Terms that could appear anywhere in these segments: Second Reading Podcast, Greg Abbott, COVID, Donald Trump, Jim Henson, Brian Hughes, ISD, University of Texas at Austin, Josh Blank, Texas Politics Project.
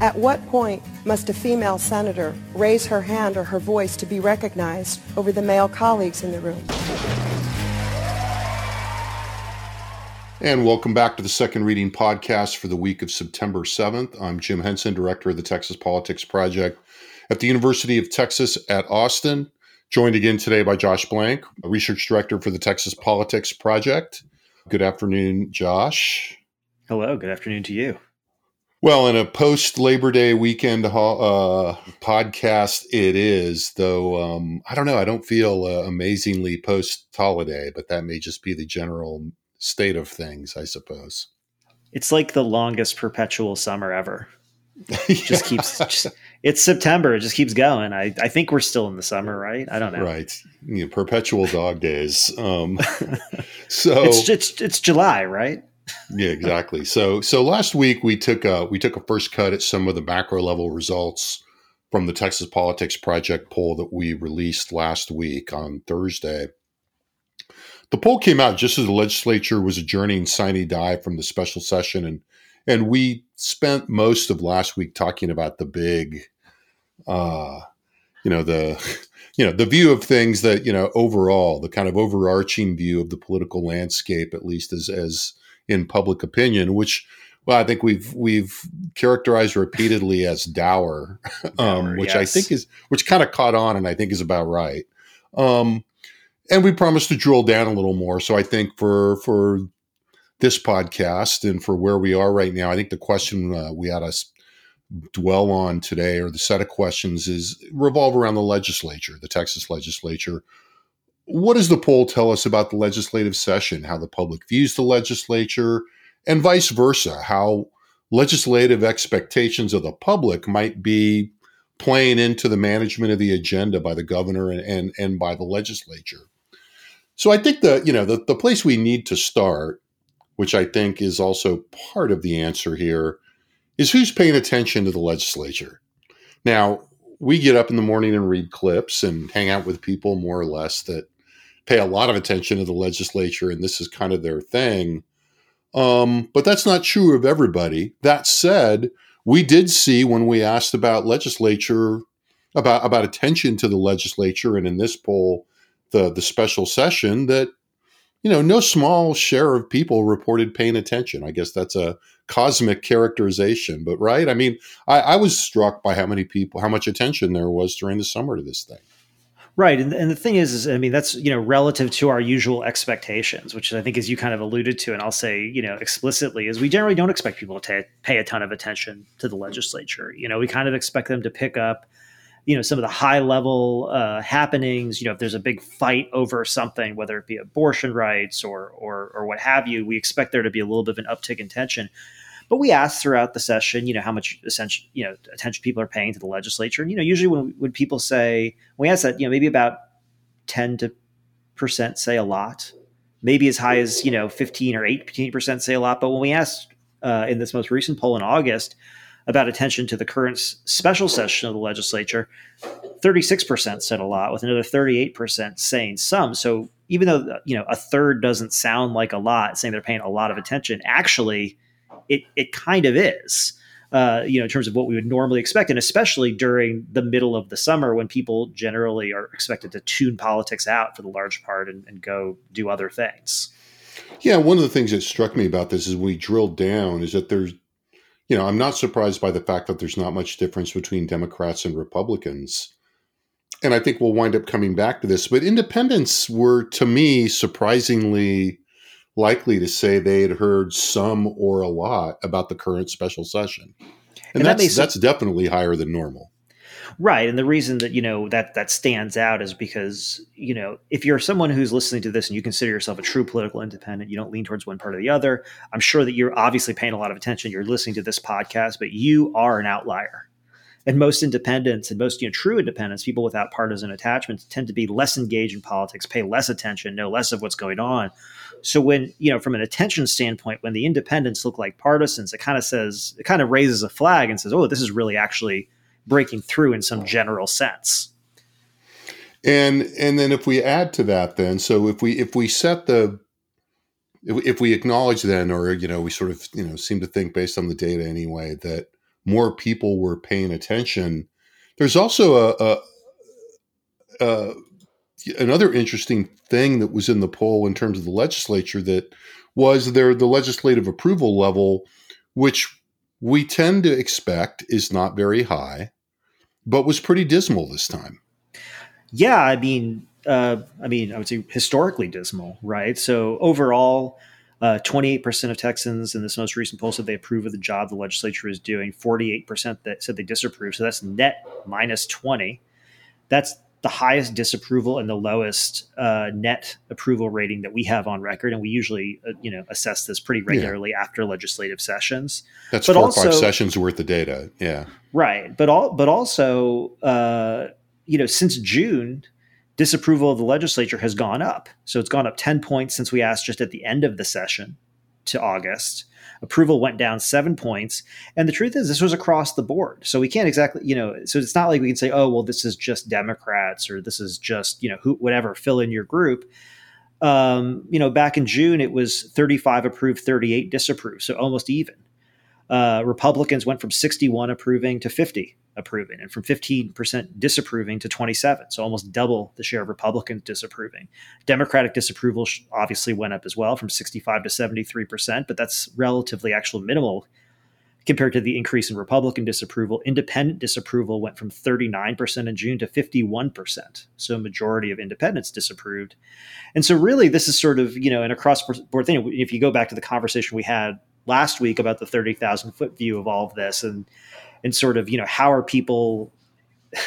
At what point must a female senator raise her hand or her voice to be recognized over the male colleagues in the room? And welcome back to the Second Reading Podcast for the week of September 7th. I'm Jim Henson, director of the Texas Politics Project at the University of Texas at Austin, joined again today by Josh Blank, a research director for the Texas Politics Project. Good afternoon, Josh. Hello, good afternoon to you. Well, in a post-Labor Day weekend podcast, it is, though, I don't know, I don't feel amazingly post-holiday, but that may just be the general state of things, I suppose. It's like the longest perpetual summer ever. It's September, it just keeps going. I think we're still in the summer, right? I don't know. Right. You know, perpetual dog days. So it's July, right? Yeah, exactly. So last week we took a first cut at some of the macro level results from the Texas Politics Project poll that we released last week on Thursday. The poll came out just as the legislature was adjourning sine die from the special session, and we spent most of last week talking about the big, the view of things that, you know, overall the kind of overarching view of the political landscape, at least as in public opinion, which, well, I think we've characterized repeatedly as dour, which, yes. I think is, which kind of caught on and I think is about right. And we promised to drill down a little more. So I think for this podcast and for where we are right now, I think the question we ought to dwell on today, or the set of questions, revolve around the legislature, the Texas legislature. What does the poll tell us about the legislative session, how the public views the legislature, and vice versa, how legislative expectations of the public might be playing into the management of the agenda by the governor and by the legislature? So I think the place we need to start, which I think is also part of the answer here, is who's paying attention to the legislature. Now, we get up in the morning and read clips and hang out with people more or less that pay a lot of attention to the legislature, and this is kind of their thing. But that's not true of everybody. That said, we did see, when we asked about legislature, about attention to the legislature, and in this poll, the special session, that, you know, no small share of people reported paying attention. I guess that's a cosmic characterization, but right? I mean, I was struck by how much attention there was during the summer to this thing. Right. And the thing is, I mean, that's, you know, relative to our usual expectations, which I think, as you kind of alluded to, and I'll say, you know, explicitly, is we generally don't expect people to pay a ton of attention to the legislature. You know, we kind of expect them to pick up, you know, some of the high level happenings. You know, if there's a big fight over something, whether it be abortion rights or what have you, we expect there to be a little bit of an uptick in tension. But we asked throughout the session, you know, how much attention people are paying to the legislature. And, you know, usually when people say, when we ask that, you know, maybe about 10% say a lot, maybe as high as, you know, 15 or 18% say a lot. But when we asked in this most recent poll in August about attention to the current special session of the legislature, 36% said a lot, with another 38% saying some. So even though, you know, a third doesn't sound like a lot, saying they're paying a lot of attention, actually, It kind of is, you know, in terms of what we would normally expect, and especially during the middle of the summer when people generally are expected to tune politics out for the large part and go do other things. Yeah, one of the things that struck me about this, as we drilled down, is that there's, you know, I'm not surprised by the fact that there's not much difference between Democrats and Republicans, and I think we'll wind up coming back to this. But independents were, to me, surprisingly likely to say they had heard some or a lot about the current special session. And that's definitely higher than normal. Right. And the reason that, you know, that stands out is because, you know, if you're someone who's listening to this and you consider yourself a true political independent, you don't lean towards one part or the other, I'm sure that you're obviously paying a lot of attention. You're listening to this podcast, but you are an outlier. And most independents and most true independents, people without partisan attachments, tend to be less engaged in politics, pay less attention, know less of what's going on. So when, from an attention standpoint, when the independents look like partisans, it kind of raises a flag and says, oh, this is really actually breaking through in some general sense. And then if we add to that, then, so if we acknowledge then, or, we sort of, seem to think based on the data anyway, that more people were paying attention, there's also another interesting thing that was in the poll in terms of the legislature, that was the legislative approval level, which we tend to expect is not very high, but was pretty dismal this time. Yeah, I would say historically dismal, right? So overall, 28% of Texans in this most recent poll said they approve of the job the legislature is doing. 48% that said they disapprove. So that's net minus 20. That's the highest disapproval and the lowest net approval rating that we have on record. And we usually, assess this pretty regularly after legislative sessions. That's but four also, or five sessions worth of data. Yeah. Right. But also, since June, disapproval of the legislature has gone up. So it's gone up 10 points since we asked just at the end of the session to August. Approval went down 7 points. And the truth is, this was across the board. So we can't exactly, so it's not like we can say, oh, well, this is just Democrats, or this is just, whatever, fill in your group. Back in June, it was 35 approved, 38 disapproved. So almost even. Republicans went from 61 approving to 50 approving, and from 15% disapproving to 27. So almost double the share of Republicans disapproving. Democratic disapproval obviously went up as well, from 65 to 73%, but that's relatively actual minimal compared to the increase in Republican disapproval. Independent disapproval went from 39% in June to 51%. So a majority of independents disapproved. And so really this is sort of, an across board thing. If you go back to the conversation we had last week about the 30,000 foot view of all of this, and sort of, how are people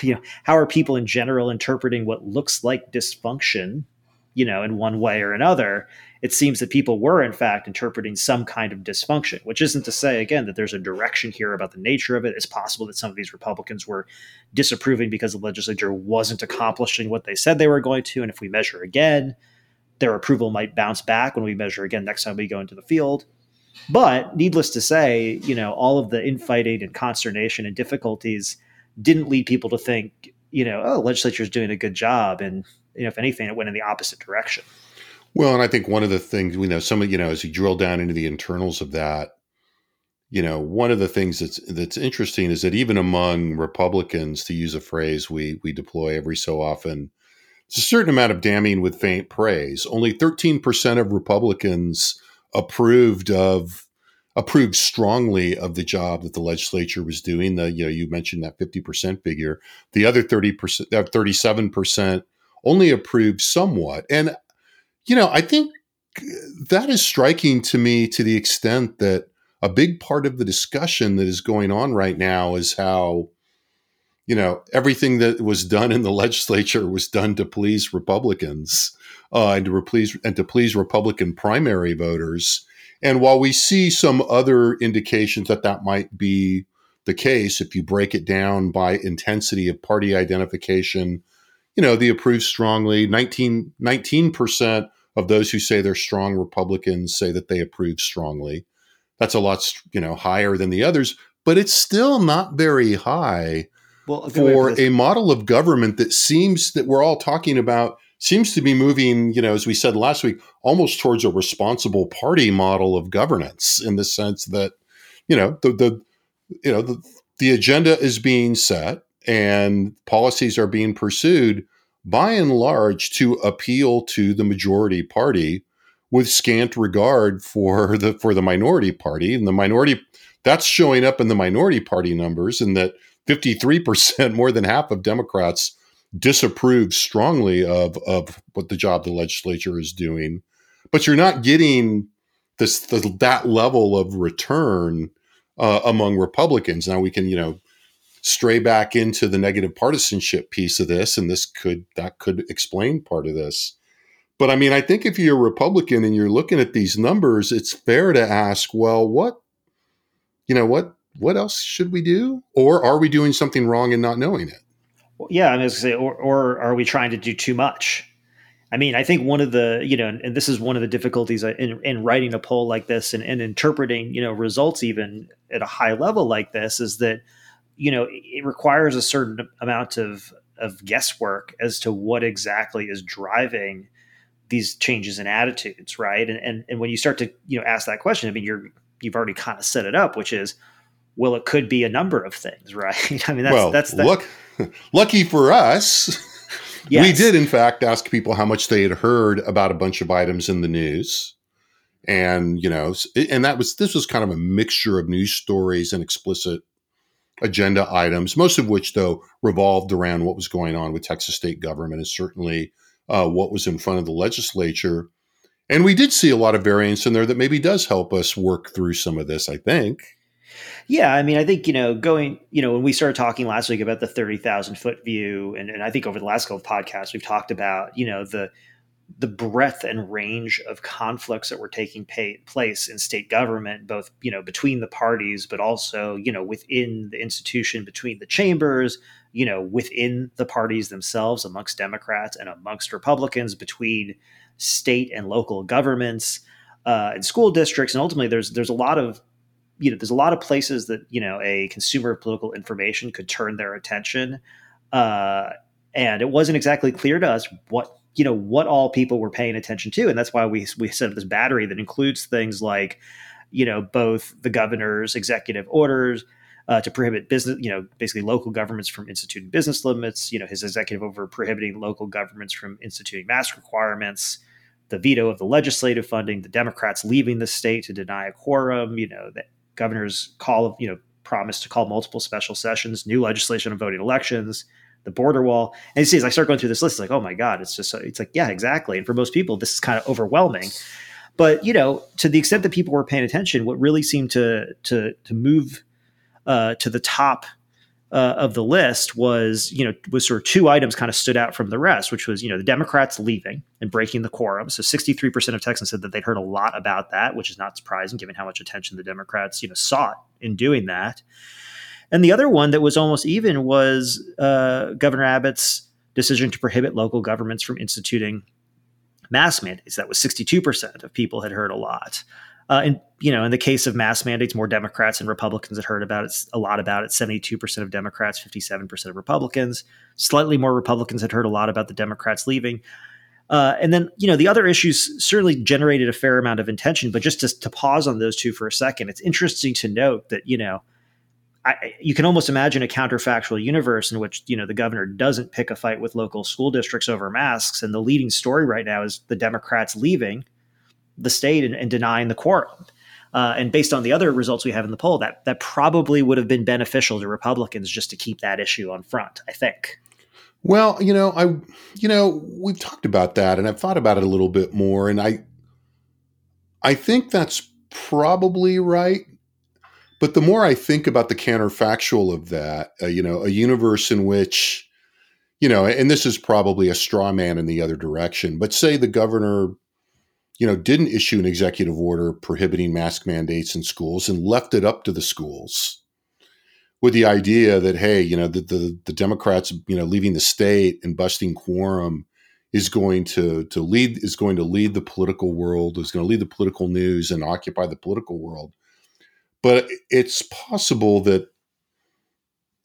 in general interpreting what looks like dysfunction, in one way or another, it seems that people were in fact interpreting some kind of dysfunction, which isn't to say, again, that there's a direction here about the nature of it. It's possible that some of these Republicans were disapproving because the legislature wasn't accomplishing what they said they were going to. And if we measure again, their approval might bounce back when we measure again next time we go into the field. But needless to say, all of the infighting and consternation and difficulties didn't lead people to think, oh, legislature is doing a good job. And, if anything, it went in the opposite direction. Well, and I think one of the things, as you drill down into the internals of that, one of the things that's interesting is that even among Republicans, to use a phrase we deploy every so often, it's a certain amount of damning with faint praise. Only 13% of Republicans approved strongly of the job that the legislature was doing. You mentioned that 50% figure. The other 30%, 37% only approved somewhat. And, I think that is striking to me, to the extent that a big part of the discussion that is going on right now is how, everything that was done in the legislature was done to please Republicans and to please Republican primary voters. And while we see some other indications that might be the case, if you break it down by intensity of party identification, the approved strongly, 19% of those who say they're strong Republicans say that they approve strongly. That's a lot, higher than the others, but it's still not very high. Well, for a model of government that we're all talking about seems to be moving, as we said last week, almost towards a responsible party model of governance, in the sense that, the agenda is being set and policies are being pursued by and large to appeal to the majority party, with scant regard for the minority party. And the minority, that's showing up in the minority party numbers, and that 53%, more than half of Democrats, disapprove strongly of what the job the legislature is doing. But you're not getting that level of return among Republicans. Now we can, stray back into the negative partisanship piece of this, and that could explain part of this. But I mean, I think if you're a Republican and you're looking at these numbers, it's fair to ask, well, what what else should we do? Or are we doing something wrong and not knowing it? Well, yeah, I was going to say, or are we trying to do too much? I mean, I think one of the, you know, and this is one of the difficulties in writing a poll like this and interpreting, you know, results even at a high level like this is that, you know, it requires a certain amount of guesswork as to what exactly is driving these changes in attitudes, right? And when you start to, you know, ask that question, I mean, you've already kind of set it up, which is, well, it could be a number of things, right? I mean, lucky for us. Yes. We did, in fact, ask people how much they had heard about a bunch of items in the news. And, you know, and this was kind of a mixture of news stories and explicit agenda items, most of which, though, revolved around what was going on with Texas state government and certainly what was in front of the legislature. And we did see a lot of variance in there that maybe does help us work through some of this, I think. Yeah, I mean, I think, you know, going, you know, when we started talking last week about the 30,000-foot view, and I think over the last couple of podcasts, we've talked about, you know, the breadth and range of conflicts that were taking place in state government, both, you know, between the parties, but also, you know, within the institution, between the chambers, you know, within the parties themselves, amongst Democrats and amongst Republicans, between state and local governments and school districts. And ultimately, there's a lot of, you know, there's a lot of places that, you know, a consumer of political information could turn their attention. And it wasn't exactly clear to us what, you know, what all people were paying attention to. And that's why we set up this battery that includes things like, you know, both the governor's executive orders to prohibit business, you know, basically local governments from instituting business limits, you know, his executive over prohibiting local governments from instituting mask requirements, the veto of the legislative funding, the Democrats leaving the state to deny a quorum, you know, the governor's call, you know, promise to call multiple special sessions, new legislation on voting elections, the border wall. And you see, as I start going through this list, it's like, oh my God, it's just, it's like, yeah, exactly. And for most people, this is kind of overwhelming, but you know, to the extent that people were paying attention, what really seemed to move to the top of the list was, you know, was sort of two items kind of stood out from the rest, which was, you know, the Democrats leaving and breaking the quorum. So 63% of Texans said that they'd heard a lot about that, which is not surprising given how much attention the Democrats, you know, sought in doing that. And the other one that was almost even was Governor Abbott's decision to prohibit local governments from instituting mask mandates. That was 62% of people had heard a lot. And, you know, in the case of mask mandates, more Democrats and Republicans had heard about it, a lot about it. 72% of Democrats, 57% of Republicans. Slightly more Republicans had heard a lot about the Democrats leaving. And then, you know, the other issues certainly generated a fair amount of attention. But just to pause on those two for a second, it's interesting to note that, you know, you can almost imagine a counterfactual universe in which, you know, the governor doesn't pick a fight with local school districts over masks. And the leading story right now is the Democrats leaving the state and denying the quorum. And based on the other results we have in the poll, that probably would have been beneficial to Republicans just to keep that issue on front, I think. Well, you know, we've talked about that and I've thought about it a little bit more. And I think that's probably right. But the more I think about the counterfactual of that, you know, a universe in which, you know, and this is probably a straw man in the other direction, but say the governor, you know, didn't issue an executive order prohibiting mask mandates in schools and left it up to the schools with the idea that, hey, you know, the Democrats, you know, leaving the state and busting quorum is going to lead the political world, is going to lead the political news and occupy the political world. But it's possible that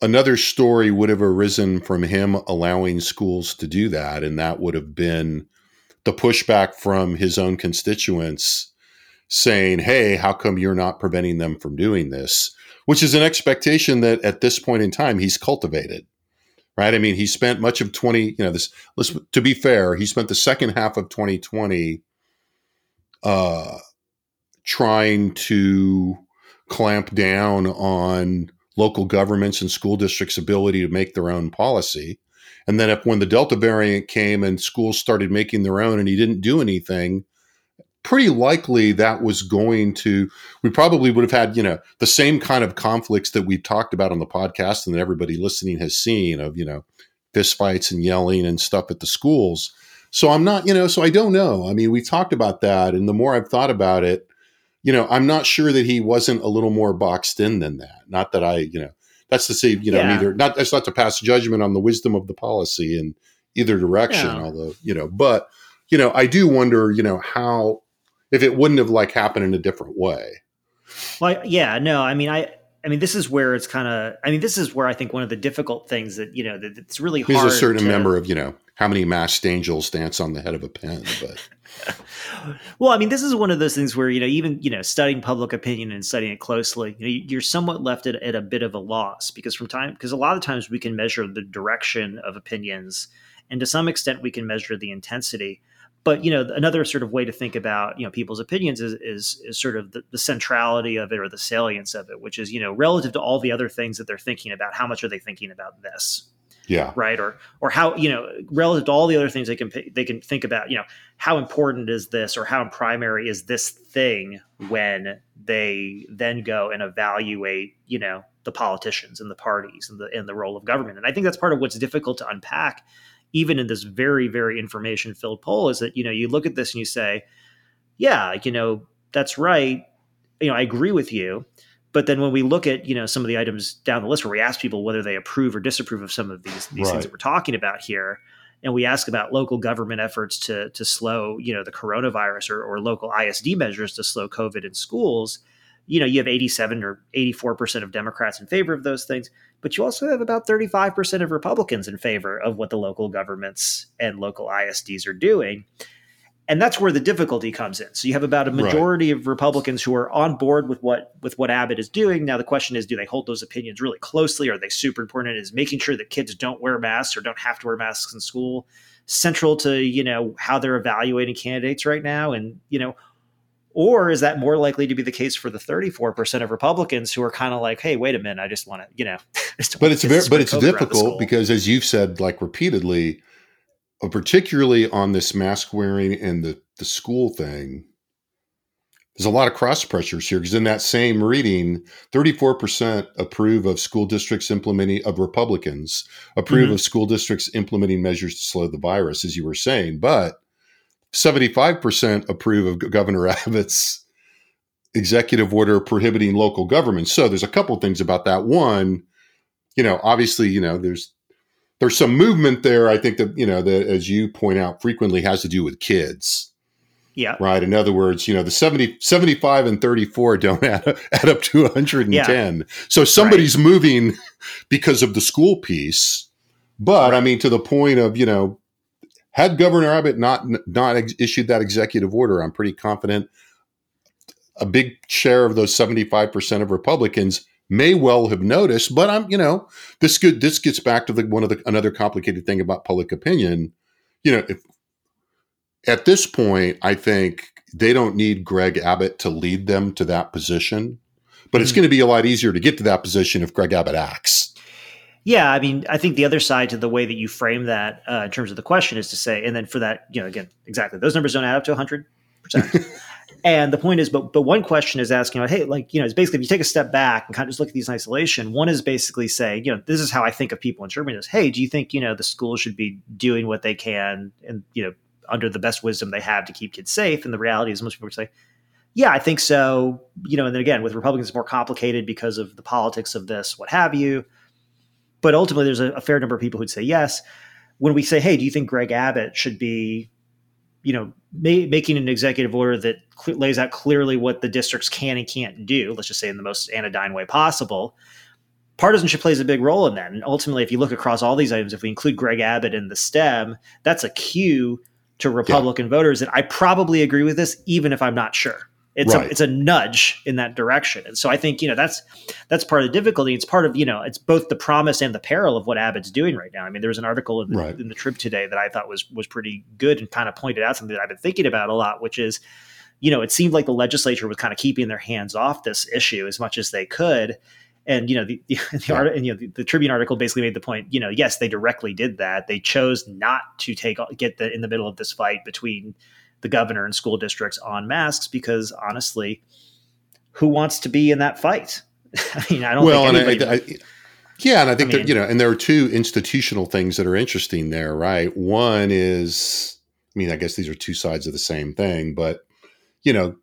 another story would have arisen from him allowing schools to do that, and that would have been the pushback from his own constituents saying, hey, how come you're not preventing them from doing this? Which is an expectation that at this point in time he's cultivated, right? I mean, he spent much of to be fair, he spent the second half of 2020 trying to clamp down on local governments and school districts' ability to make their own policy. And then when the Delta variant came and schools started making their own and he didn't do anything, pretty likely that was we probably would have had, you know, the same kind of conflicts that we've talked about on the podcast and that everybody listening has seen of, you know, fistfights and yelling and stuff at the schools. So I don't know. I mean, we talked about that. And the more I've thought about it, you know, I'm not sure that he wasn't a little more boxed in than that. Not that I, you know, that's to say, you know, neither, not, that's not to pass judgment on the wisdom of the policy in either direction, although, you know, but, you know, I do wonder, you know, how, if it wouldn't have like happened in a different way. Well, yeah, no, I mean, I mean, this is where it's kind of, I mean, this is where I think one of the difficult things that, you know, that it's really hard. There's a certain member of, you know, how many masked angels dance on the head of a pin, but. Well, I mean, this is one of those things where, you know, even, you know, studying public opinion and studying it closely, you know, you're somewhat left at a bit of a loss because a lot of times we can measure the direction of opinions and to some extent we can measure the intensity. But, you know, another sort of way to think about, you know, people's opinions is sort of the centrality of it or the salience of it, which is, you know, relative to all the other things that they're thinking about, how much are they thinking about this? Yeah. Right. Or how, you know, relative to all the other things they can think about, you know, how important is this or how primary is this thing when they then go and evaluate, you know, the politicians and the parties and the role of government. And I think that's part of what's difficult to unpack, even in this very, very information filled poll, is that, you know, you look at this and you say, yeah, you know, that's right. You know, I agree with you. But then when we look at, you know, some of the items down the list where we ask people whether they approve or disapprove of some of these things that we're talking about here, and we ask about local government efforts to slow, you know, the coronavirus or local ISD measures to slow COVID in schools, you know, you have 87 or 84% of Democrats in favor of those things, but you also have about 35% of Republicans in favor of what the local governments and local ISDs are doing. And that's where the difficulty comes in. So you have about a majority of Republicans who are on board with what Abbott is doing. Now, the question is, do they hold those opinions really closely? Are they super important? Is making sure that kids don't wear masks or don't have to wear masks in school central to, you know, how they're evaluating candidates right now? And, you know, or is that more likely to be the case for the 34% of Republicans who are kind of like, hey, wait a minute, I just want to, you know. But it's difficult because, as you've said, like repeatedly, particularly on this mask wearing and the school thing, there's a lot of cross pressures here because in that same reading, 34% approve of school districts implementing of Republicans approve of school districts implementing measures to slow the virus, as you were saying, but 75% approve of Governor Abbott's executive order prohibiting local government. So there's a couple things about that. One, you know, obviously, you know, there's some movement there, I think, that, you know, that, as you point out frequently, has to do with kids. Yeah. Right. In other words, you know, the 75 and 34 don't add up to 110. Yeah. So somebody's moving because of the school piece. But I mean, to the point of, you know, had Governor Abbott not issued that executive order, I'm pretty confident a big share of those 75% of Republicans may well have noticed, but I'm, you know, this gets back to another complicated thing about public opinion. You know, if at this point, I think they don't need Greg Abbott to lead them to that position, but it's going to be a lot easier to get to that position if Greg Abbott acts. Yeah. I mean, I think the other side to the way that you frame that in terms of the question is to say, and then for that, you know, again, exactly. Those numbers don't add up to 100%. And the point is, but one question is asking, like, hey, like, you know, it's basically, if you take a step back and kind of just look at these in isolation, one is basically saying, you know, this is how I think of people in Germany is, hey, do you think, you know, the schools should be doing what they can and, you know, under the best wisdom they have to keep kids safe? And the reality is most people would say, yeah, I think so. You know, and then again, with Republicans, it's more complicated because of the politics of this, what have you. But ultimately, there's a fair number of people who'd say yes. When we say, hey, do you think Greg Abbott should be, you know, making an executive order that lays out clearly what the districts can and can't do, let's just say in the most anodyne way possible, partisanship plays a big role in that. And ultimately, if you look across all these items, if we include Greg Abbott in the stem, that's a cue to Republican voters that I probably agree with this, even if I'm not sure. It's a nudge in that direction. And so I think, you know, that's part of the difficulty. It's part of, you know, it's both the promise and the peril of what Abbott's doing right now. I mean, there was an article in the Trib today that I thought was pretty good and kind of pointed out something that I've been thinking about a lot, which is, you know, it seemed like the legislature was kind of keeping their hands off this issue as much as they could. And, you know, the Tribune article basically made the point, you know, yes, they directly did that. They chose not to get in the middle of this fight between the governor and school districts on masks, because honestly, who wants to be in that fight? I mean, I don't think anybody... And I think that, you know, and there are two institutional things that are interesting there, right? One is, I mean, I guess these are two sides of the same thing, but, you know,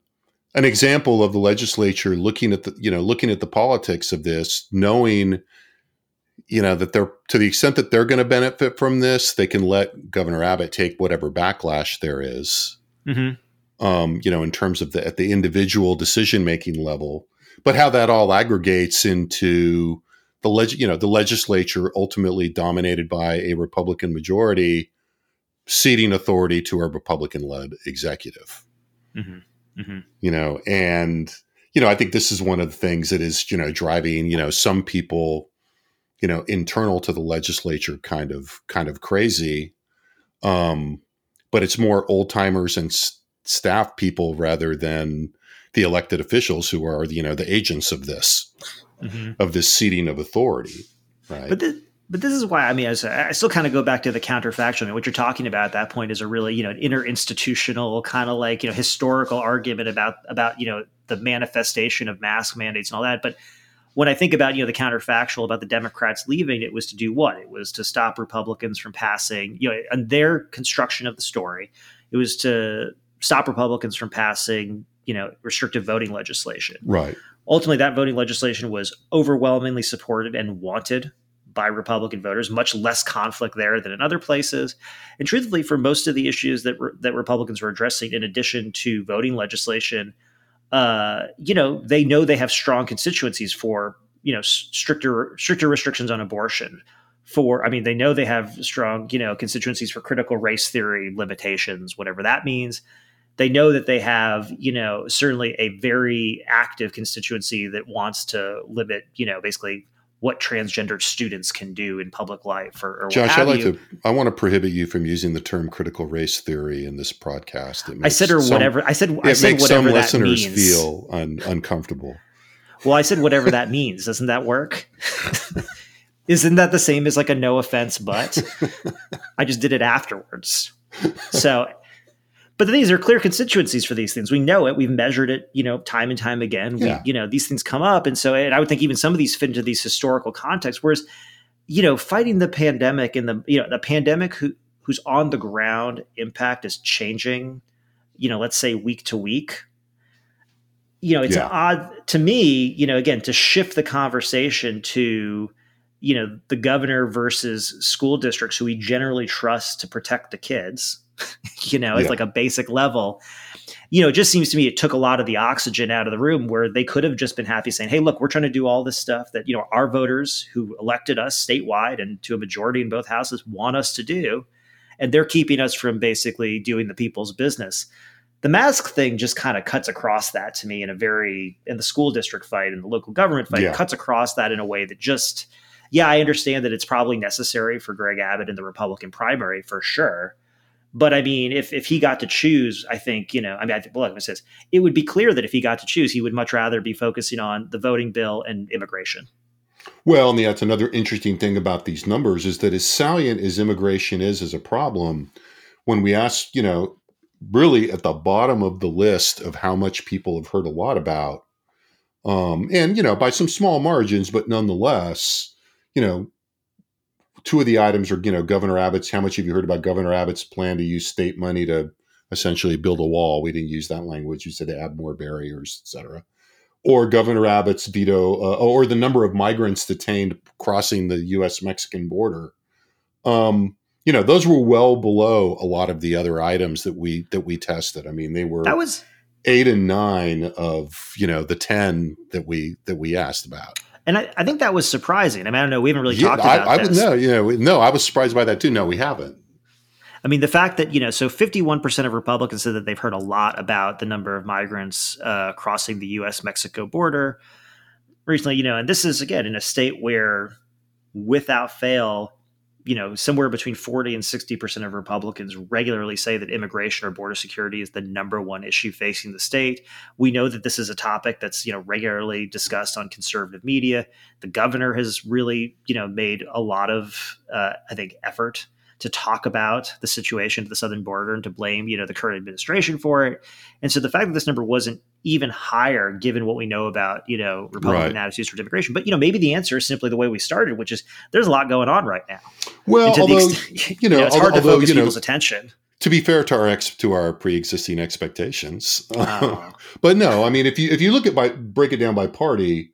an example of the legislature looking at the, you know, looking at the politics of this, knowing, you know, that they're, to the extent that they're going to benefit from this, they can let Governor Abbott take whatever backlash there is, mm-hmm. You know, in terms of the, at the individual decision-making level, but how that all aggregates into the the legislature ultimately dominated by a Republican majority, ceding authority to a Republican-led executive. Mm-hmm. Mm-hmm. You know, and, you know, I think this is one of the things that is, you know, driving, you know, some people, you know, internal to the legislature kind of crazy. But it's more old timers and staff people rather than the elected officials who are, you know, the agents of this, mm-hmm. of this ceding of authority. Right. But this is why, I mean, I still kind of go back to the counterfactual. I mean, what you're talking about at that point is a really, you know, an interinstitutional kind of like, you know, historical argument about, you know, the manifestation of mask mandates and all that. But when I think about, you know, the counterfactual about the Democrats leaving, it was to do what? It was to stop Republicans from passing, you know, and their construction of the story. It was to stop Republicans from passing, you know, restrictive voting legislation. Right. Ultimately, that voting legislation was overwhelmingly supported and wanted by Republican voters, much less conflict there than in other places. And truthfully, for most of the issues that Republicans were addressing, in addition to voting legislation, you know they have strong constituencies for, you know, stricter restrictions on abortion. For, I mean, they know they have strong, you know, constituencies for critical race theory limitations, whatever that means. They know that they have, you know, certainly a very active constituency that wants to limit, you know, basically what transgendered students can do in public life, or Josh, I want to prohibit you from using the term critical race theory in this broadcast. It makes some listeners feel uncomfortable. Well, I said whatever that means. Doesn't that work? Isn't that the same as like a no offense, but I just did it afterwards. So, but these are clear constituencies for these things. We know it. We've measured it, you know, time and time again. Yeah. You know, these things come up. And so, and I would think even some of these fit into these historical contexts, whereas, you know, fighting the pandemic and the, you know, the pandemic whose on the ground impact is changing, you know, let's say week to week, you know, it's odd to me, you know, again, to shift the conversation to, you know, the governor versus school districts who we generally trust to protect the kids. You know, it's like a basic level, you know, it just seems to me it took a lot of the oxygen out of the room where they could have just been happy saying, hey, look, we're trying to do all this stuff that, you know, our voters who elected us statewide and to a majority in both houses want us to do. And they're keeping us from basically doing the people's business. The mask thing just kind of cuts across that to me in a very, in the school district fight and the local government fight, cuts across that in a way that just, I understand that it's probably necessary for Greg Abbott in the Republican primary for sure. But I mean, if he got to choose, I think, you know, I mean, I think, well, it says it would be clear that if he got to choose, he would much rather be focusing on the voting bill and immigration. Well, and that's another interesting thing about these numbers is that as salient as immigration is as a problem, when we ask, you know, really at the bottom of the list of how much people have heard a lot about, and, you know, by some small margins, but nonetheless, you know, two of the items are, you know, Governor Abbott's, how much have you heard about Governor Abbott's plan to use state money to essentially build a wall? We didn't use that language. You said to add more barriers, et cetera. Or Governor Abbott's veto, or the number of migrants detained crossing the U.S.-Mexican border. You know, those were well below a lot of the other items that we tested. I mean, they were 8 and 9 of, you know, the 10 that we asked about. And I think that was surprising. I mean, I don't know. We haven't really talked about this. I was surprised by that too. No, we haven't. I mean, the fact that, you know, so 51% of Republicans said that they've heard a lot about the number of migrants crossing the U.S.-Mexico border recently, you know, and this is, again, in a state where without fail, you know, somewhere between 40 and 60% of Republicans regularly say that immigration or border security is the number one issue facing the state. We know that this is a topic that's, you know, regularly discussed on conservative media. The governor has really, you know, made a lot of, I think, effort to talk about the situation at the southern border and to blame, you know, the current administration for it. And so the fact that this number wasn't even higher, given what we know about, you know, Republican attitudes toward immigration, but, you know, maybe the answer is simply the way we started, which is there's a lot going on right now. Well, although, it's hard to focus people's attention. to be fair to our pre-existing expectations. Wow. But no, I mean, if you look at break it down by party,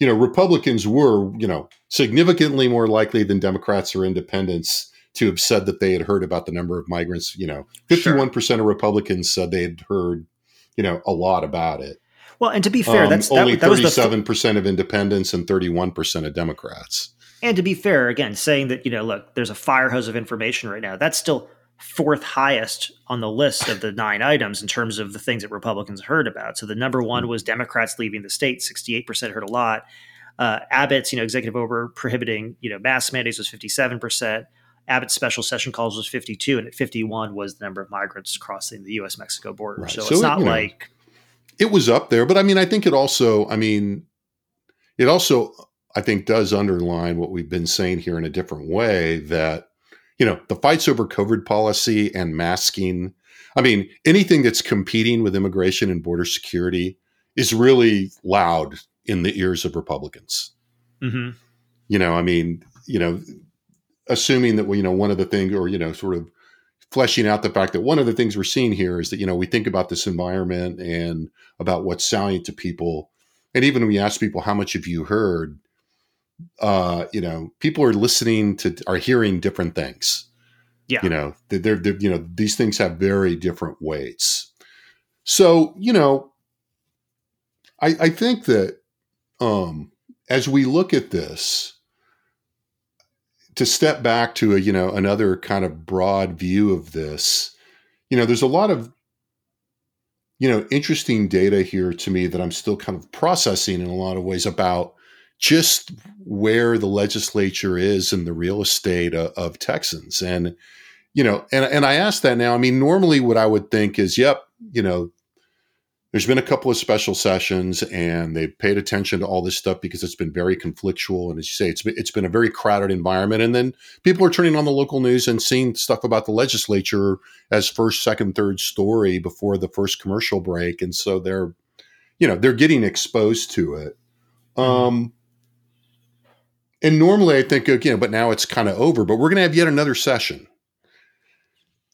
you know, Republicans were, you know, significantly more likely than Democrats or independents to have said that they had heard about the number of migrants. You know, 51% of Republicans said they had heard, you know, a lot about it. Well, and to be fair, that's only 37% of independents and 31% of Democrats. And to be fair, again, saying that, you know, look, there's a fire hose of information right now. That's still fourth highest on the list of the 9 items in terms of the things that Republicans heard about. So the number one was Democrats leaving the state. 68% heard a lot. Abbott's, you know, executive order prohibiting, you know, mask mandates was 57%. Abbott's special session calls was 52%. And at 51% was the number of migrants crossing the U.S.-Mexico border. Right. So it's not like... It was up there, but I mean, I think it also does underline what we've been saying here in a different way, that, you know, the fights over COVID policy and masking, I mean, anything that's competing with immigration and border security is really loud in the ears of Republicans. Mm-hmm. You know, I mean, you know, assuming that, you know, one of the things, or, you know, sort of fleshing out the fact that one of the things we're seeing here is that, you know, we think about this environment and about what's salient to people. And even when we ask people, how much have you heard, you know, people are hearing different things. Yeah. You know, they're, you know, these things have very different weights. So, you know, I think that as we look at this, to step back to you know, another kind of broad view of this, you know, there's a lot of, you know, interesting data here to me that I'm still kind of processing in a lot of ways about just where the legislature is in the real estate of Texans. And, you know, and I ask that now, I mean, normally what I would think is, yep, you know, there's been a couple of special sessions and they've paid attention to all this stuff because it's been very conflictual. And as you say, it's been a very crowded environment. And then people are turning on the local news and seeing stuff about the legislature as first, second, third story before the first commercial break. And so they're, you know, they're getting exposed to it. And normally I think, again, but now it's kind of over, but we're going to have yet another session.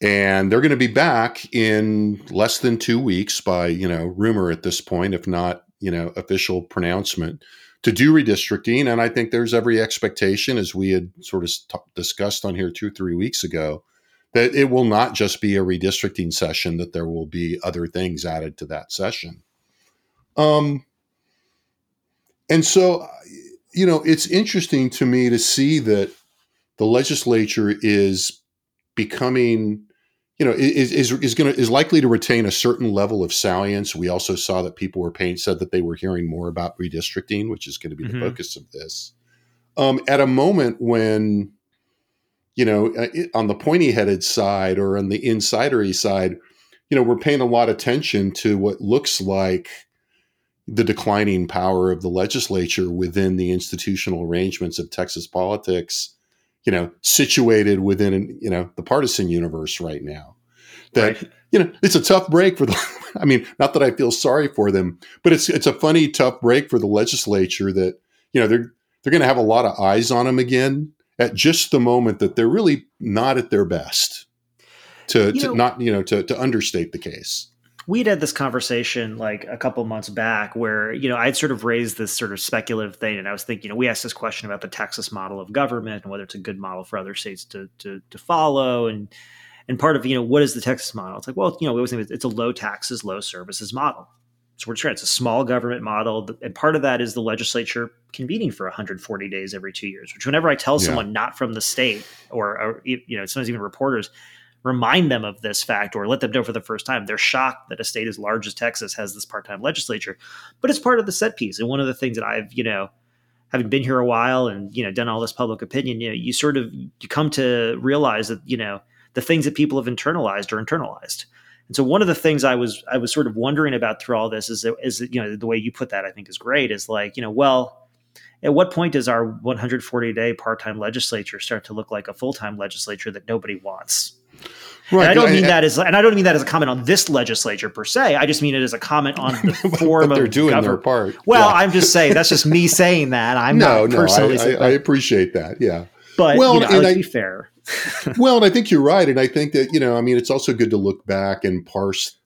And they're going to be back in less than 2 weeks by, you know, rumor at this point, if not, you know, official pronouncement, to do redistricting. And I think there's every expectation, as we had sort of discussed on here 2 or 3 weeks ago, that it will not just be a redistricting session, that there will be other things added to that session. And so, you know, it's interesting to me to see that the legislature is becoming, you know, is likely to retain a certain level of salience. We also saw that people were said that they were hearing more about redistricting, which is going to be the focus of this, at a moment when, you know, on the pointy-headed side or on the insidery side, you know, we're paying a lot of attention to what looks like the declining power of the legislature within the institutional arrangements of Texas politics, you know, situated within, you know, the partisan universe right now, that, right, you know, it's a tough break for I mean, not that I feel sorry for them, but it's a funny, tough break for the legislature that, you know, they're going to have a lot of eyes on them again at just the moment that they're really not at their best to understate the case. We'd had this conversation like a couple months back where, you know, I'd sort of raised this sort of speculative thing. And I was thinking, you know, we asked this question about the Texas model of government and whether it's a good model for other states to follow. And part of, you know, what is the Texas model? It's like, well, you know, we always think it's a low taxes, low services model. So we're trying, it's a small government model. And part of that is the legislature convening for 140 days every 2 years, which whenever I tell someone not from the state or, you know, sometimes even reporters, remind them of this fact or let them know for the first time, they're shocked that a state as large as Texas has this part-time legislature, but it's part of the set piece. And one of the things that I've, you know, having been here a while and, you know, done all this public opinion, you know, you come to realize that, you know, the things that people have internalized are internalized. And so one of the things I was sort of wondering about through all this is that, you know, the way you put that I think is great is like, you know, well, at what point does our 140-day part-time legislature start to look like a full-time legislature that nobody wants? Right. And I don't mean that as a comment on this legislature per se. I just mean it as a comment on the form they're of doing government. Their part. Well, yeah. I'm just saying that's just me saying that. I'm not personally. I appreciate that. Yeah. But well, you know, and I like to be fair. Well, and I think you're right. And I think that, you know, I mean, it's also good to look back and parse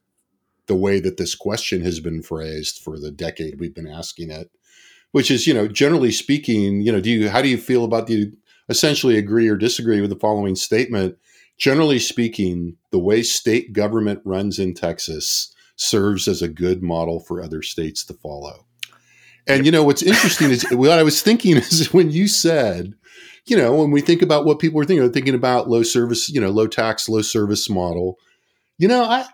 the way that this question has been phrased for the decade we've been asking it, which is, you know, generally speaking, you know, how do you feel about the essentially agree or disagree with the following statement? Generally speaking, the way state government runs in Texas serves as a good model for other states to follow. And, you know, what's interesting is what I was thinking is when you said, you know, when we think about what people are thinking, they're thinking about low service, you know, low tax, low service model. You know,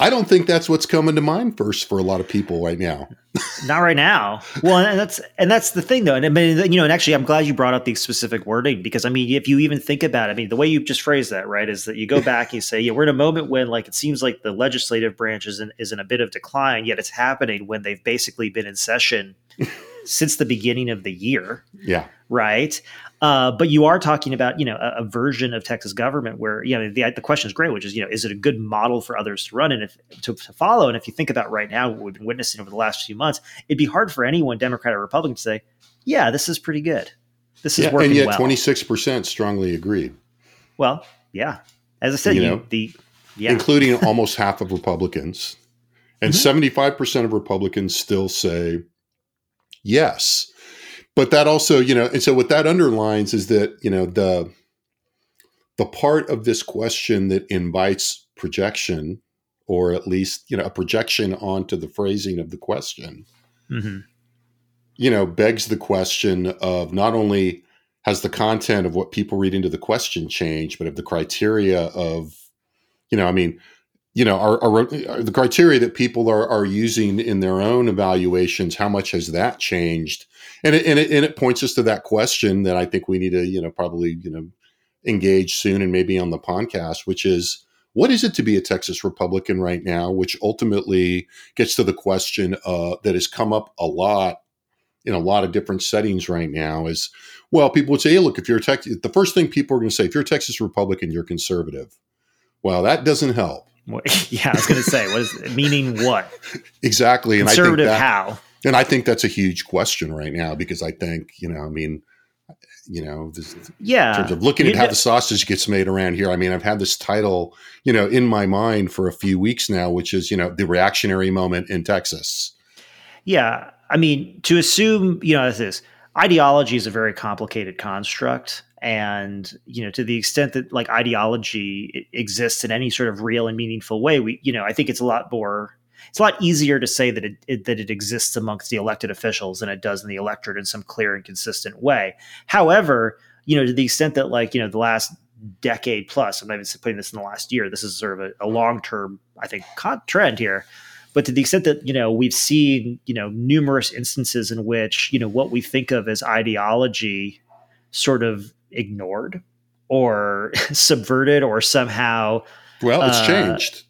I don't think that's what's coming to mind first for a lot of people right now. Not right now. Well, and that's the thing, though. And I mean, you know, and actually, I'm glad you brought up the specific wording, because I mean, if you even think about it, I mean, the way you just phrased that, right, is that you go back and you say, yeah, we're in a moment when, like, it seems like the legislative branch is in a bit of decline, yet it's happening when they've basically been in session since the beginning of the year. Yeah. Right. But you are talking about, you know, a version of Texas government where, you know, the question is great, which is, you know, is it a good model for others to run and to follow? And if you think about right now, what we've been witnessing over the last few months, it'd be hard for anyone, Democrat or Republican, to say, yeah, this is pretty good. This is working well. And yet 26% strongly agreed. Well, yeah. As I said, including almost half of Republicans, and 75% of Republicans still say yes. But that also, you know, and so what that underlines is that, you know, the part of this question that invites projection, or at least, you know, a projection onto the phrasing of the question, you know, begs the question of not only has the content of what people read into the question changed, but of the criteria of, you know, I mean, you know, are the criteria that people are using in their own evaluations, how much has that changed? And it points us to that question that I think we need to, you know, probably, you know, engage soon and maybe on the podcast, which is, what is it to be a Texas Republican right now, which ultimately gets to the question that has come up a lot in a lot of different settings right now is, well, people would say, hey, look, if you're a Texas, the first thing people are going to say, if you're a Texas Republican, you're conservative. Well, that doesn't help. Yeah, I was going to say, what is it? Meaning what? Exactly. Conservative, and I think how? And I think that's a huge question right now, because I think, you know, I mean, you know, in terms of looking at how the sausage gets made around here, I mean, I've had this title, you know, in my mind for a few weeks now, which is, you know, the reactionary moment in Texas. Yeah. I mean, to assume, you know, ideology is a very complicated construct. And, you know, to the extent that, like, ideology exists in any sort of real and meaningful way, we, you know, I think it's a lot easier to say that it exists amongst the elected officials than it does in the electorate in some clear and consistent way. However, you know, to the extent that, like, you know, the last decade plus, I'm not even putting this in the last year, this is sort of a long-term, I think, trend here. But to the extent that, you know, we've seen, you know, numerous instances in which, you know, what we think of as ideology sort of ignored or subverted or somehow changed.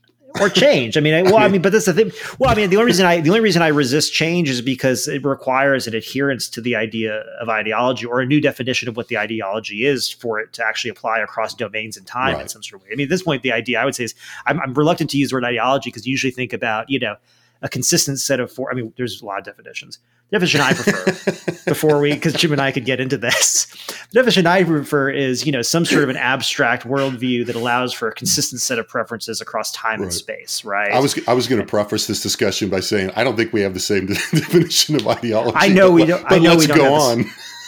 I mean, but that's the thing. Well, I mean, the only reason I resist change is because it requires an adherence to the idea of ideology, or a new definition of what the ideology is, for it to actually apply across domains and time in some sort of way. I mean, at this point, the idea I would say is I'm reluctant to use the word ideology, because you usually think about, you know, a consistent set of four. I mean, there's a lot of definitions. The definition I prefer, because Jim and I could get into this, the definition I prefer is, you know, some sort of an abstract worldview that allows for a consistent set of preferences across time and space, right? I was going to preface this discussion by saying I don't think we have the same definition of ideology. I know we don't. But I know let's go on.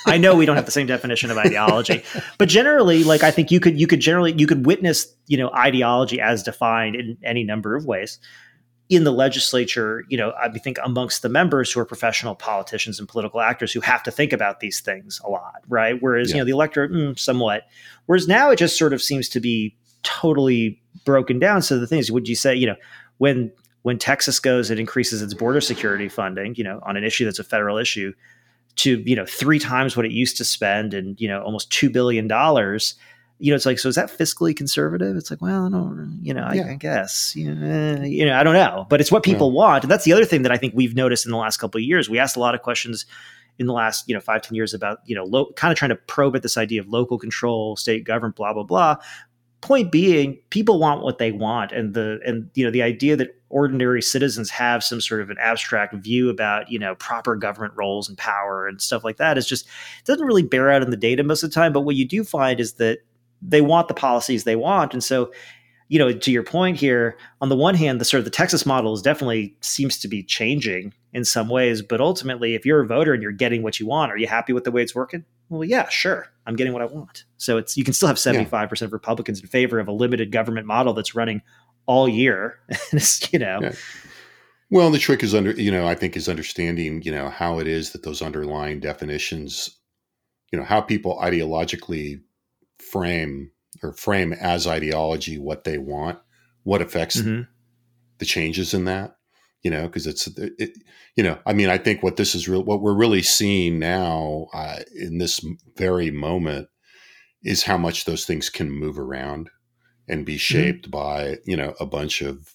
I know we don't have the same definition of ideology, but generally, like, I think you could witness, you know, ideology as defined in any number of ways in the legislature, you know, I think amongst the members who are professional politicians and political actors who have to think about these things a lot, right? Whereas, you know, the electorate, somewhat. Whereas now it just sort of seems to be totally broken down. So the thing is, would you say, you know, when Texas goes and increases its border security funding, you know, on an issue that's a federal issue, to, you know, 3 times what it used to spend and, you know, almost $2 billion, you know, it's like, so is that fiscally conservative? It's like, well, I don't, you know, I guess, you know, I don't know, but it's what people want. And that's the other thing that I think we've noticed in the last couple of years. We asked a lot of questions in the last, you know, 5-10 years about, you know, kind of trying to probe at this idea of local control, state government, blah, blah, blah. Point being, people want what they want. And, you know, the idea that ordinary citizens have some sort of an abstract view about, you know, proper government roles and power and stuff like that is just, it doesn't really bear out in the data most of the time. But what you do find is that, they want the policies they want. And so, you know, to your point here, on the one hand, the sort of the Texas model is definitely seems to be changing in some ways. But ultimately, if you're a voter and you're getting what you want, are you happy with the way it's working? Well, yeah, sure. I'm getting what I want. So it's, you can still have 75% of Republicans in favor of a limited government model that's running all year. You know. Yeah. Well, the trick is I think understanding, how it is that those underlying definitions, how people ideologically frame as ideology what they want, what affects the changes in that, because I think what we're really seeing now in this very moment is how much those things can move around and be shaped by, a bunch of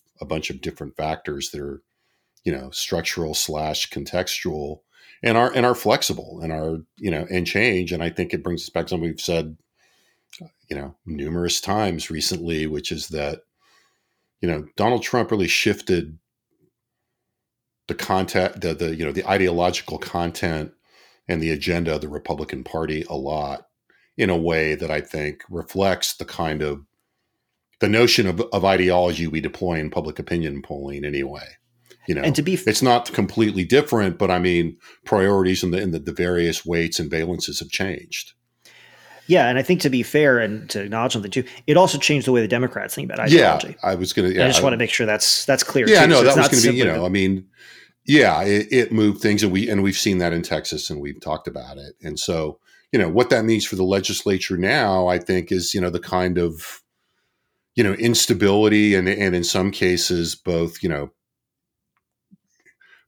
different factors that are, structural / contextual and are flexible and are, and change. And I think it brings us back to something we've said, numerous times recently, which is that, Donald Trump really shifted the content, the ideological content and the agenda of the Republican Party a lot in a way that I think reflects the kind of the notion of ideology we deploy in public opinion polling anyway. And to be it's not completely different, but I mean, priorities and the various weights and valences have changed. Yeah, and I think to be fair and to acknowledge something too, it also changed the way the Democrats think about ideology. Yeah, I was going to. Yeah, I just want to make sure that's clear. Yeah, too, no, so that was going to be. It moved things, and we've seen that in Texas, and we've talked about it. And so, what that means for the legislature now, I think, is the kind of instability and in some cases both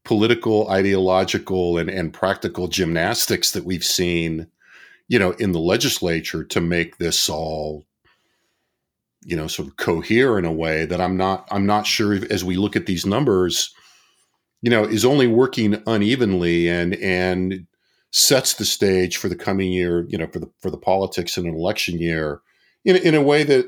political, ideological, and practical gymnastics that we've seen. In the legislature to make this all, sort of cohere in a way that I'm not sure if, as we look at these numbers, is only working unevenly and sets the stage for the coming year, for the politics in an election year in a way that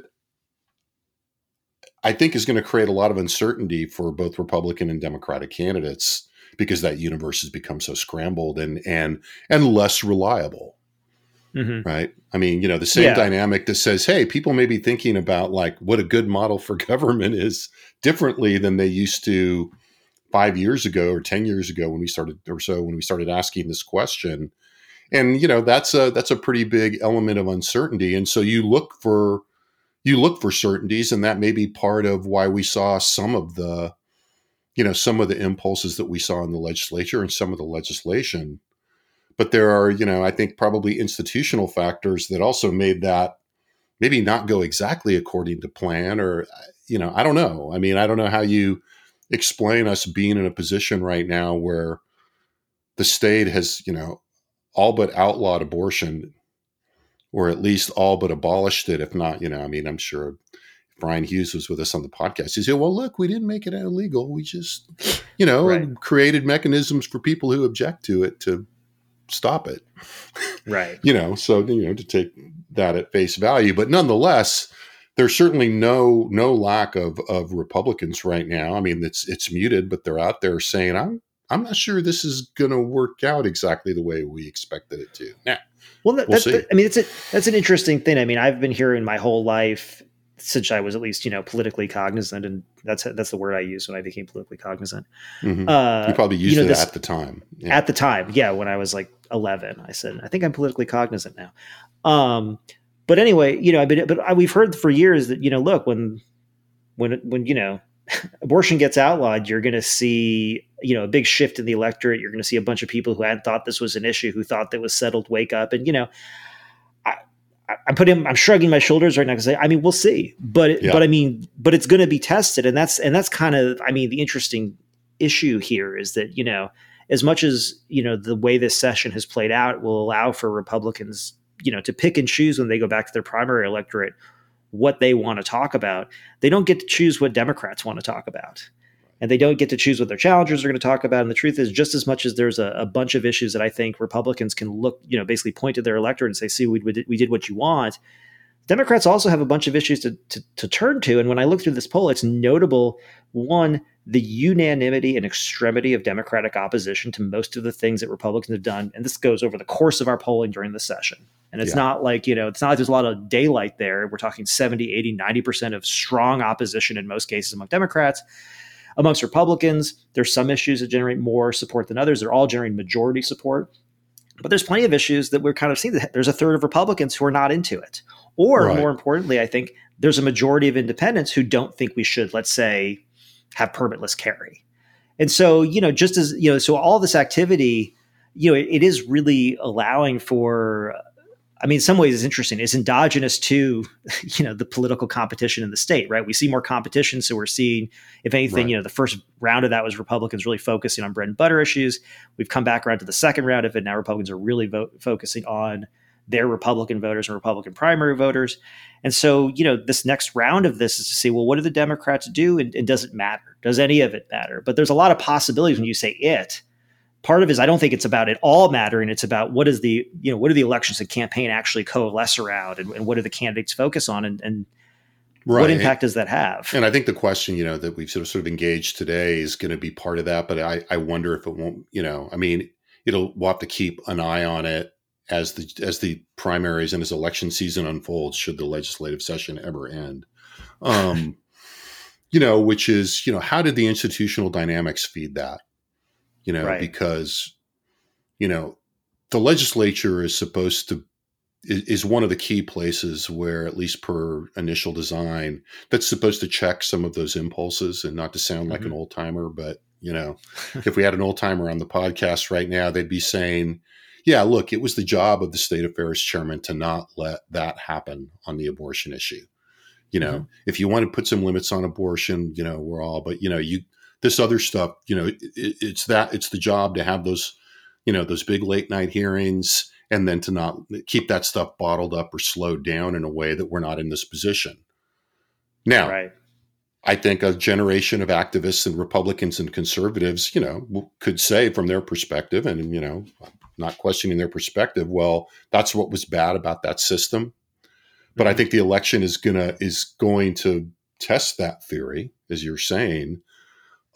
I think is going to create a lot of uncertainty for both Republican and Democratic candidates because that universe has become so scrambled and less reliable. Mm-hmm. Right. I mean, the same dynamic that says, hey, people may be thinking about like what a good model for government is differently than they used to 5 years ago or 10 years ago when we started asking this question. And, that's a pretty big element of uncertainty. And so you look for certainties, and that may be part of why we saw some of the impulses that we saw in the legislature and some of the legislation. But there are, I think probably institutional factors that also made that maybe not go exactly according to plan or, I don't know. I mean, I don't know how you explain us being in a position right now where the state has, all but outlawed abortion or at least all but abolished it. If not, I'm sure Brian Hughes was with us on the podcast. He said, well, look, we didn't make it illegal. We just, created mechanisms for people who object to it to stop it. Right. So, to take that at face value, but nonetheless, there's certainly no lack of Republicans right now. I mean, it's muted, but they're out there saying, I'm not sure this is going to work out exactly the way we expected it to. Nah, well, we'll see. That's an interesting thing. I mean, I've been hearing my whole life since I was at least, politically cognizant. And that's the word I used when I became politically cognizant. Mm-hmm. You probably used it at the time. Yeah. At the time. Yeah. When I was like 11, I said, I think I'm politically cognizant now. But anyway, we've heard for years that, look, when abortion gets outlawed, you're going to see, a big shift in the electorate. You're going to see a bunch of people who hadn't thought this was an issue, who thought that was settled, wake up. And, I'm shrugging my shoulders right now because we'll see, but it's going to be tested, and that's kind of the interesting issue here is that as much as the way this session has played out will allow for Republicans to pick and choose when they go back to their primary electorate what they want to talk about. They don't get to choose what Democrats want to talk about, and they don't get to choose what their challengers are going to talk about. And the truth is, just as much as there's a bunch of issues that I think Republicans can look, basically point to their electorate and say, see, we did what you want. Democrats also have a bunch of issues to turn to. And when I look through this poll, it's notable, one, the unanimity and extremity of Democratic opposition to most of the things that Republicans have done. And this goes over the course of our polling during the session. And it's not like, you know, it's not like there's a lot of daylight there. We're talking 70, 80, 90% of strong opposition in most cases among Democrats. Amongst Republicans, there's some issues that generate more support than others. They're all generating majority support. But there's plenty of issues that we're kind of seeing that there's a third of Republicans who are not into it. Or more importantly, I think there's a majority of independents who don't think we should, let's say, have permitless carry. And so, you know, just as, you know, so all this activity, you know, it is really allowing for, I mean, in some ways it's interesting. It's endogenous to, you know, the political competition in the state, right? We see more competition. So we're seeing, if anything, you know, the first round of that was Republicans really focusing on bread and butter issues. We've come back around to the second round of it. Now Republicans are really focusing on their Republican voters and Republican primary voters. And so, you know, this next round of this is to see, well, what do the Democrats do? And does it matter? Does any of it matter? But there's a lot of possibilities when you say it. Part of it is I don't think it's about it all mattering. It's about what is the, you know, what are the elections and campaign actually coalesce around, and what do the candidates focus on, and what impact does that have? And I think the question, you know, that we've sort of engaged today is going to be part of that. But I wonder if it won't, you know, I mean, we'll have to keep an eye on it as the primaries and as election season unfolds, should the legislative session ever end, you know, which is, you know, how did the institutional dynamics feed that? You know, because, you know, the legislature is supposed to, is one of the key places where, at least per initial design, that's supposed to check some of those impulses. And not to sound like an old timer, but, you know, if we had an old timer on the podcast right now, they'd be saying, yeah, look, it was the job of the state affairs chairman to not let that happen on the abortion issue. You know, if you want to put some limits on abortion, you know, we're all, but, you know, this other stuff, you know, it's the job to have those, you know, those big late night hearings, and then to not keep that stuff bottled up or slowed down in a way that we're not in this position. Now, I think a generation of activists and Republicans and conservatives, you know, could say from their perspective, and, you know, not questioning their perspective, well, that's what was bad about that system. But I think the election is going to test that theory, as you're saying.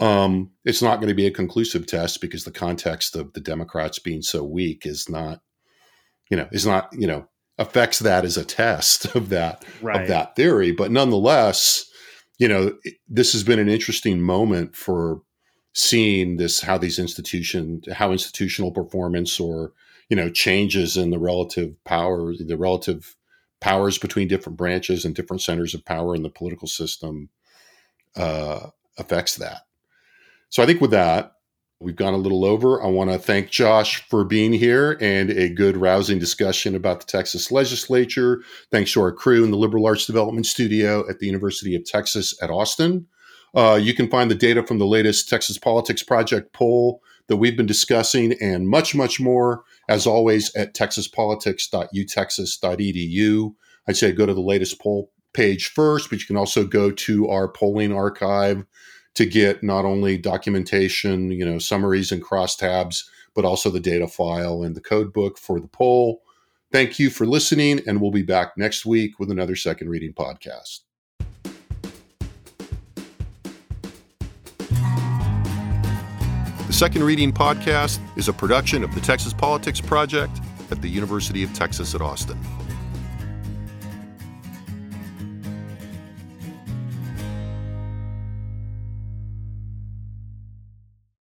It's not going to be a conclusive test because the context of the Democrats being so weak is not affects that as a test of that, of that theory. But nonetheless, you know, this has been an interesting moment for seeing this, how institutional performance, or, you know, changes in the relative powers between different branches and different centers of power in the political system, affects that. So I think with that, we've gone a little over. I want to thank Josh for being here and a good, rousing discussion about the Texas legislature. Thanks to our crew in the Liberal Arts Development Studio at the University of Texas at Austin. You can find the data from the latest Texas Politics Project poll that we've been discussing and much, much more, as always, at texaspolitics.utexas.edu. I'd say go to the latest poll page first, but you can also go to our polling archive to get not only documentation, you know, summaries and crosstabs, but also the data file and the code book for the poll. Thank you for listening, and we'll be back next week with another Second Reading Podcast. The Second Reading Podcast is a production of the Texas Politics Project at the University of Texas at Austin.